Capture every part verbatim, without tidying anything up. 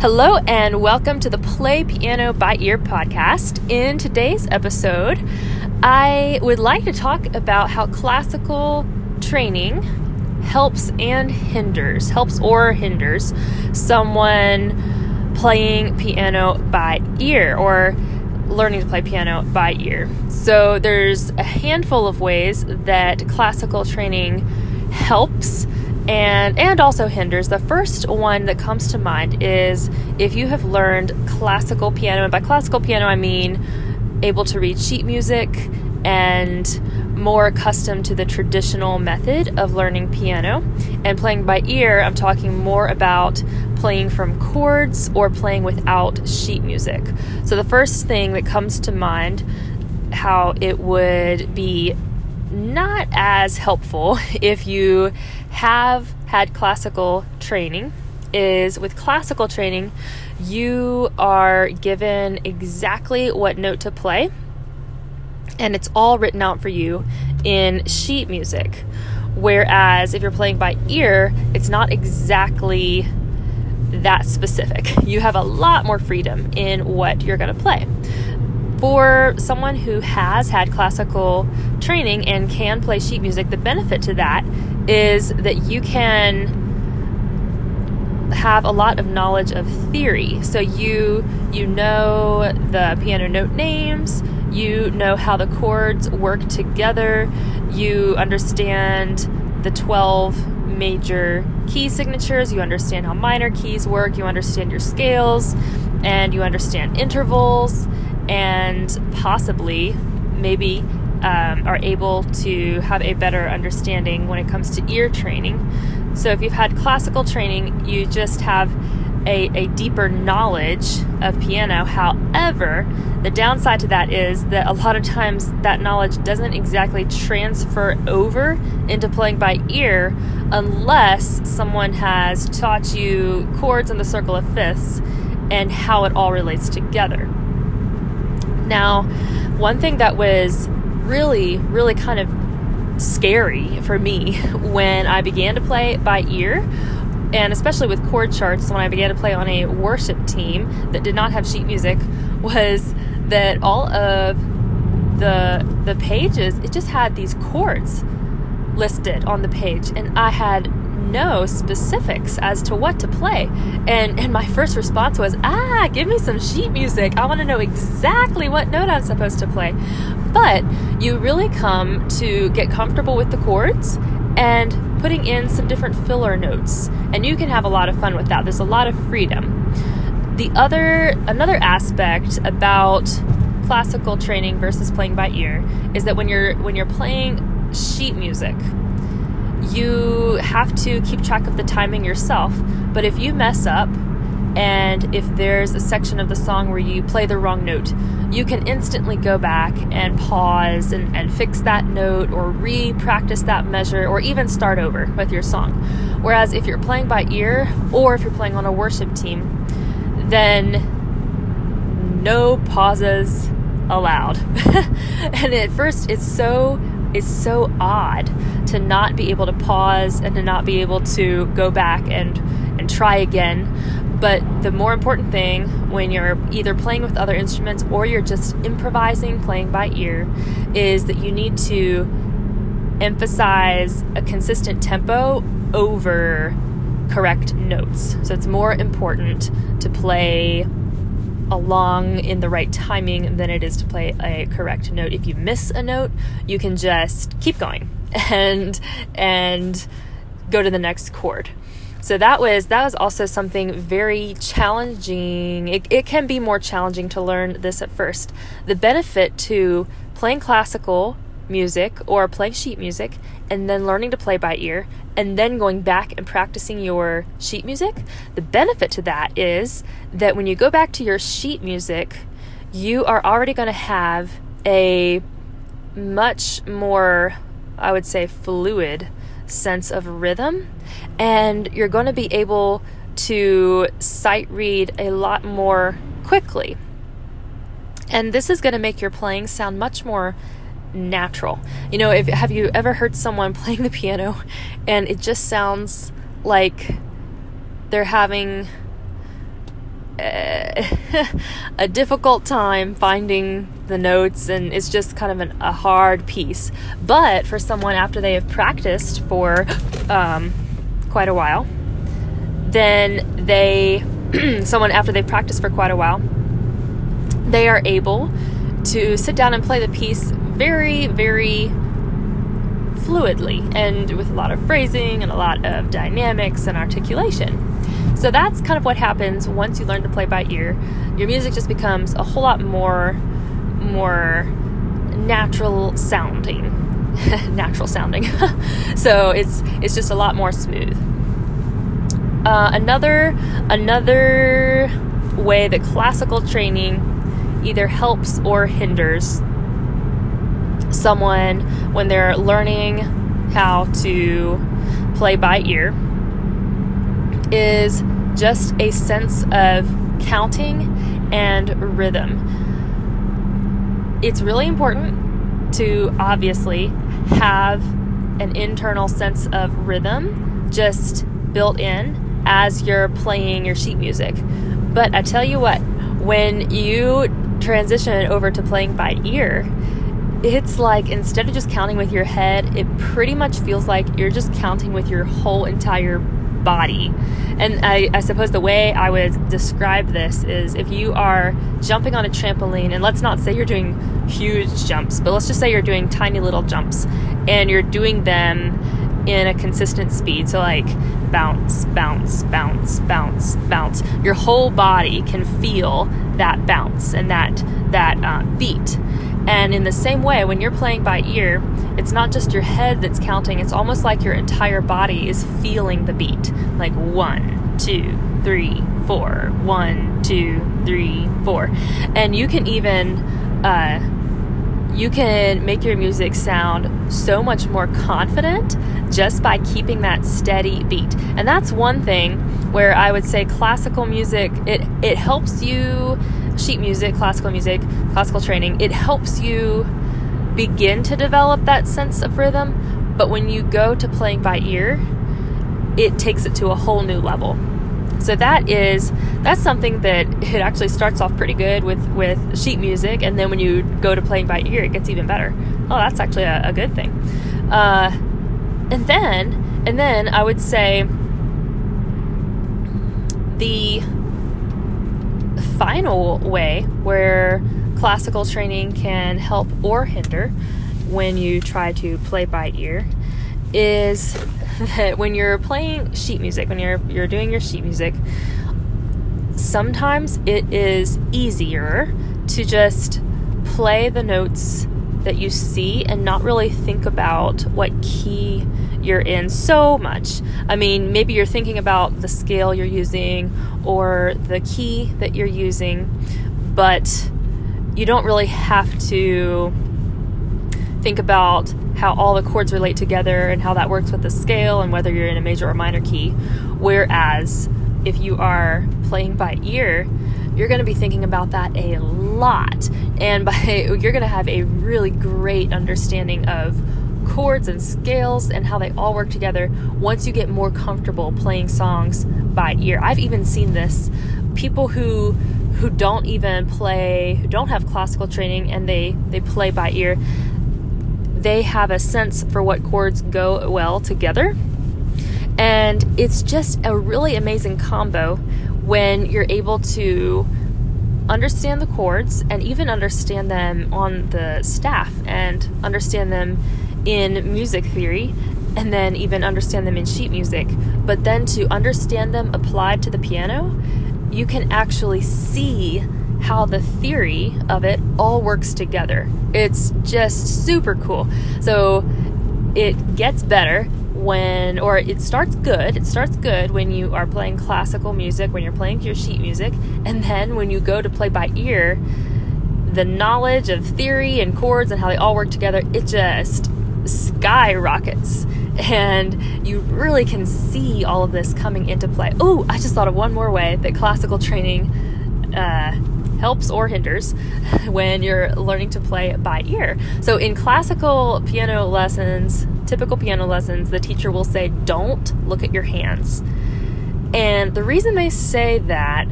Hello and welcome to the Play Piano by Ear podcast. In today's episode, I would like to talk about how classical training helps and hinders, helps or hinders someone playing piano by ear or learning to play piano by ear. So there's a handful of ways that classical training helps And and also hinders. The first one that comes to mind is if you have learned classical piano, and by classical piano I mean able to read sheet music and more accustomed to the traditional method of learning piano, and playing by ear, I'm talking more about playing from chords or playing without sheet music. So the first thing that comes to mind, how it would be not as helpful if you have had classical training, is with classical training, you are given exactly what note to play, and it's all written out for you in sheet music. Whereas if you're playing by ear, it's not exactly that specific. You have a lot more freedom in what you're going to play. For someone who has had classical training and can play sheet music, the benefit to that is that you can have a lot of knowledge of theory. So you you know the piano note names, you know how the chords work together, you understand the twelve major key signatures, you understand how minor keys work, you understand your scales, and you understand intervals, and possibly maybe um, are able to have a better understanding when it comes to ear training. So if you've had classical training, you just have a, a deeper knowledge of piano. However, the downside to that is that a lot of times that knowledge doesn't exactly transfer over into playing by ear unless someone has taught you chords and the circle of fifths and how it all relates together. Now, one thing that was really, really kind of scary for me when I began to play by ear, and especially with chord charts, when I began to play on a worship team that did not have sheet music, was that all of the the pages, it just had these chords listed on the page, and I had no specifics as to what to play. And and my first response was, ah, give me some sheet music. I want to know exactly what note I'm supposed to play. But you really come to get comfortable with the chords and putting in some different filler notes. And you can have a lot of fun with that. There's a lot of freedom. The other, another aspect about classical training versus playing by ear is that when you're, when you're playing sheet music, you have to keep track of the timing yourself. But if you mess up, and if there's a section of the song where you play the wrong note, you can instantly go back and pause and, and fix that note, or re-practice that measure, or even start over with your song. Whereas if you're playing by ear, or if you're playing on a worship team, then no pauses allowed. And at first, it's so It's so odd to not be able to pause and to not be able to go back and, and try again. But the more important thing when you're either playing with other instruments or you're just improvising, playing by ear, is that you need to emphasize a consistent tempo over correct notes. So it's more important to play along in the right timing than it is to play a correct note. If you miss a note, you can just keep going and and go to the next chord. So that was that was also something very challenging. It, it can be more challenging to learn this at first. The benefit to playing classical music or playing sheet music and then learning to play by ear and then going back and practicing your sheet music, the benefit to that is that when you go back to your sheet music, you are already going to have a much more, I would say, fluid sense of rhythm, and you're going to be able to sight read a lot more quickly. And this is going to make your playing sound much more natural. You know, if have you ever heard someone playing the piano and it just sounds like they're having uh, a difficult time finding the notes, and it's just kind of an, a hard piece. But for someone after they have practiced for um, quite a while, then they, someone after they practice for quite a while, they are able to sit down and play the piece very, very fluidly and with a lot of phrasing and a lot of dynamics and articulation. So that's kind of what happens once you learn to play by ear. Your music just becomes a whole lot more, more natural sounding, natural sounding. So it's it's just a lot more smooth. Uh, another another way that classical training either helps or hinders someone when they're learning how to play by ear is just a sense of counting and rhythm. It's really important to obviously have an internal sense of rhythm just built in as you're playing your sheet music. But I tell you what, when you transition over to playing by ear, it's like instead of just counting with your head, it pretty much feels like you're just counting with your whole entire body. And I, I suppose the way I would describe this is if you are jumping on a trampoline, and let's not say you're doing huge jumps, but let's just say you're doing tiny little jumps and you're doing them in a consistent speed. So like bounce, bounce, bounce, bounce, bounce. Your whole body can feel that bounce and that, that uh, beat. And in the same way, when you're playing by ear, it's not just your head that's counting. It's almost like your entire body is feeling the beat. Like one, two, three, four. One, two, three, four. And you can even, uh, you can make your music sound so much more confident just by keeping that steady beat. And that's one thing where I would say classical music, it, it helps you... sheet music, classical music, classical training, it helps you begin to develop that sense of rhythm, but when you go to playing by ear, it takes it to a whole new level. So that is, that's something that it actually starts off pretty good with, with sheet music, and then when you go to playing by ear, it gets even better. Oh, that's actually a, a good thing. Uh, and then, and then I would say the final way where classical training can help or hinder when you try to play by ear is that when you're playing sheet music, when you're you're doing your sheet music, sometimes it is easier to just play the notes that you see and not really think about what key you're in so much. I mean, maybe you're thinking about the scale you're using or the key that you're using, but you don't really have to think about how all the chords relate together and how that works with the scale and whether you're in a major or minor key. Whereas if you are playing by ear, you're going to be thinking about that a lot. And by you're going to have a really great understanding of chords and scales and how they all work together once you get more comfortable playing songs by ear. I've even seen this. People who who don't even play, who don't have classical training and they, they play by ear, they have a sense for what chords go well together. And it's just a really amazing combo when you're able to understand the chords and even understand them on the staff and understand them in music theory and then even understand them in sheet music, but then to understand them applied to the piano, you can actually see how the theory of it all works together. It's just super cool. So it gets better when, or it starts good, it starts good when you are playing classical music, when you're playing your sheet music, and then when you go to play by ear, the knowledge of theory and chords and how they all work together, it just skyrockets, and you really can see all of this coming into play. Oh, I just thought of one more way that classical training uh, helps or hinders when you're learning to play by ear. So in classical piano lessons, typical piano lessons, the teacher will say, don't look at your hands. And the reason they say that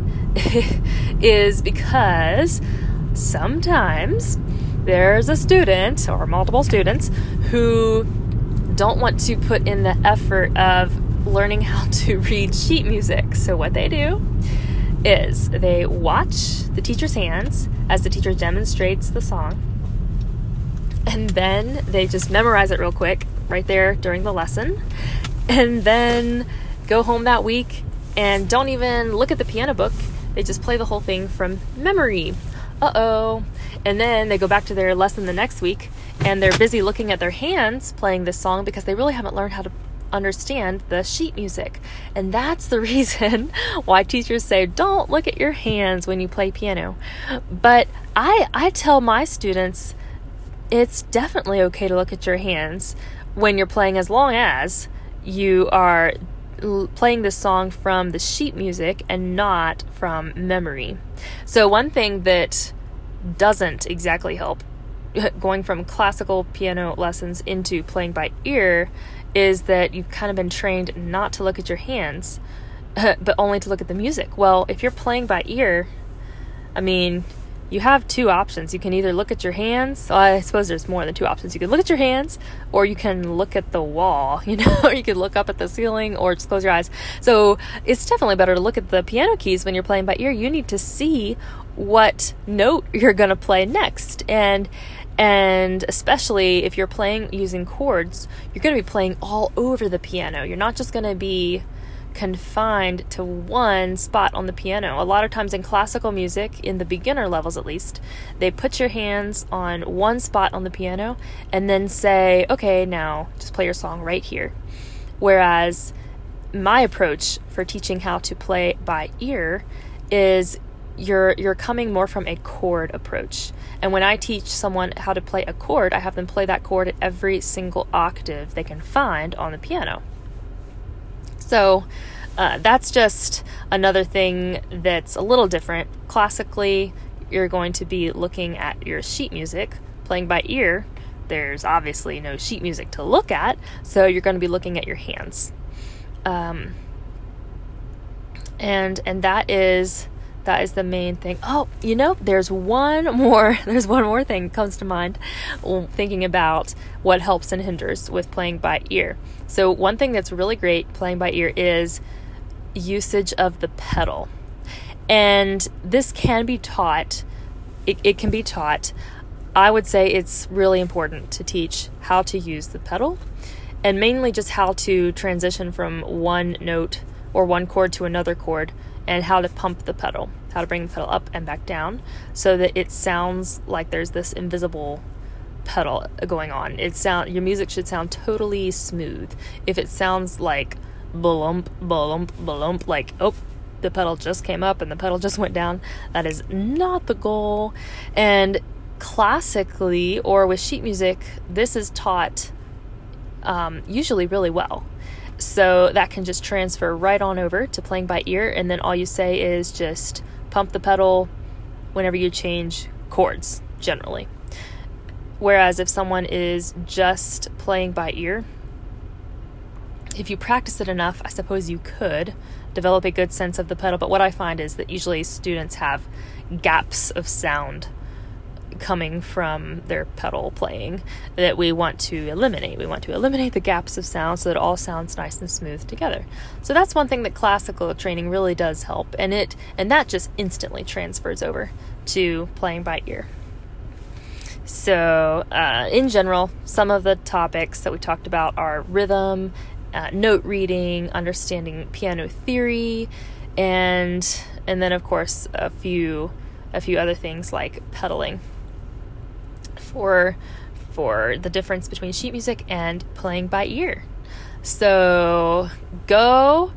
is because sometimes there's a student or multiple students who don't want to put in the effort of learning how to read sheet music. So what they do is they watch the teacher's hands as the teacher demonstrates the song, and then they just memorize it real quick right there during the lesson, and then go home that week and don't even look at the piano book. They just play the whole thing from memory. Uh-oh. And then they go back to their lesson the next week, and they're busy looking at their hands playing this song because they really haven't learned how to understand the sheet music. And that's the reason why teachers say don't look at your hands when you play piano. But I, I tell my students it's definitely okay to look at your hands when you're playing, as long as you are playing the song from the sheet music and not from memory. So one thing that doesn't exactly help going from classical piano lessons into playing by ear is that you've kind of been trained not to look at your hands, but only to look at the music. Well, if you're playing by ear, I mean, you have two options. You can either look at your hands. Well, I suppose there's more than two options. You can look at your hands, or you can look at the wall, you know, or you can look up at the ceiling, or just close your eyes. So it's definitely better to look at the piano keys when you're playing by ear. You need to see what note you're going to play next. And and especially if you're playing using chords, you're going to be playing all over the piano. You're not just going to be confined to one spot on the piano. A lot of times in classical music, in the beginner levels at least, they put your hands on one spot on the piano and then say, okay, now just play your song right here. Whereas my approach for teaching how to play by ear is you're you're coming more from a chord approach. And when I teach someone how to play a chord, I have them play that chord at every single octave they can find on the piano. So uh, that's just another thing that's a little different. Classically, you're going to be looking at your sheet music. Playing by ear, there's obviously no sheet music to look at, so you're going to be looking at your hands. Um, and and that is that is the main thing. Oh, you know, there's one more there's one more thing that comes to mind thinking about what helps and hinders with playing by ear. So one thing that's really great playing by ear is usage of the pedal. And this can be taught. It, it can be taught. I would say it's really important to teach how to use the pedal, and mainly just how to transition from one note or one chord to another chord, and how to pump the pedal, how to bring the pedal up and back down so that it sounds like there's this invisible pedal going on. It sound your music should sound totally smooth. If it sounds like blump, blump, blump, like, oh, the pedal just came up and the pedal just went down, that is not the goal. And classically, or with sheet music, this is taught um, usually really well. So that can just transfer right on over to playing by ear, and then all you say is just pump the pedal whenever you change chords, generally. Whereas if someone is just playing by ear, if you practice it enough, I suppose you could develop a good sense of the pedal, but what I find is that usually students have gaps of sound coming from their pedal playing that we want to eliminate. We want to eliminate the gaps of sound so that it all sounds nice and smooth together. So that's one thing that classical training really does help, and it and that just instantly transfers over to playing by ear. So uh, in general, some of the topics that we talked about are rhythm, uh, note reading, understanding piano theory, and and then of course a few a few other things like pedaling. For for the difference between sheet music and playing by ear. So go,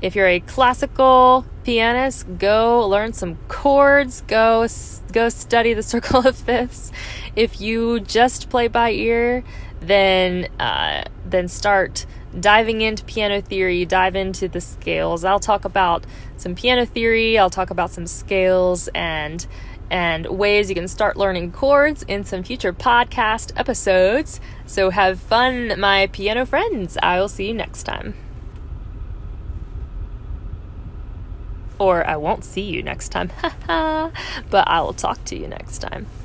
if you're a classical pianist, go learn some chords, go go study the circle of fifths. If you just play by ear, then uh, then start diving into piano theory, dive into the scales. I'll talk about some piano theory, I'll talk about some scales, and and ways you can start learning chords in some future podcast episodes. So have fun, my piano friends. I will see you next time. or I won't see you next time. But I will talk to you next time.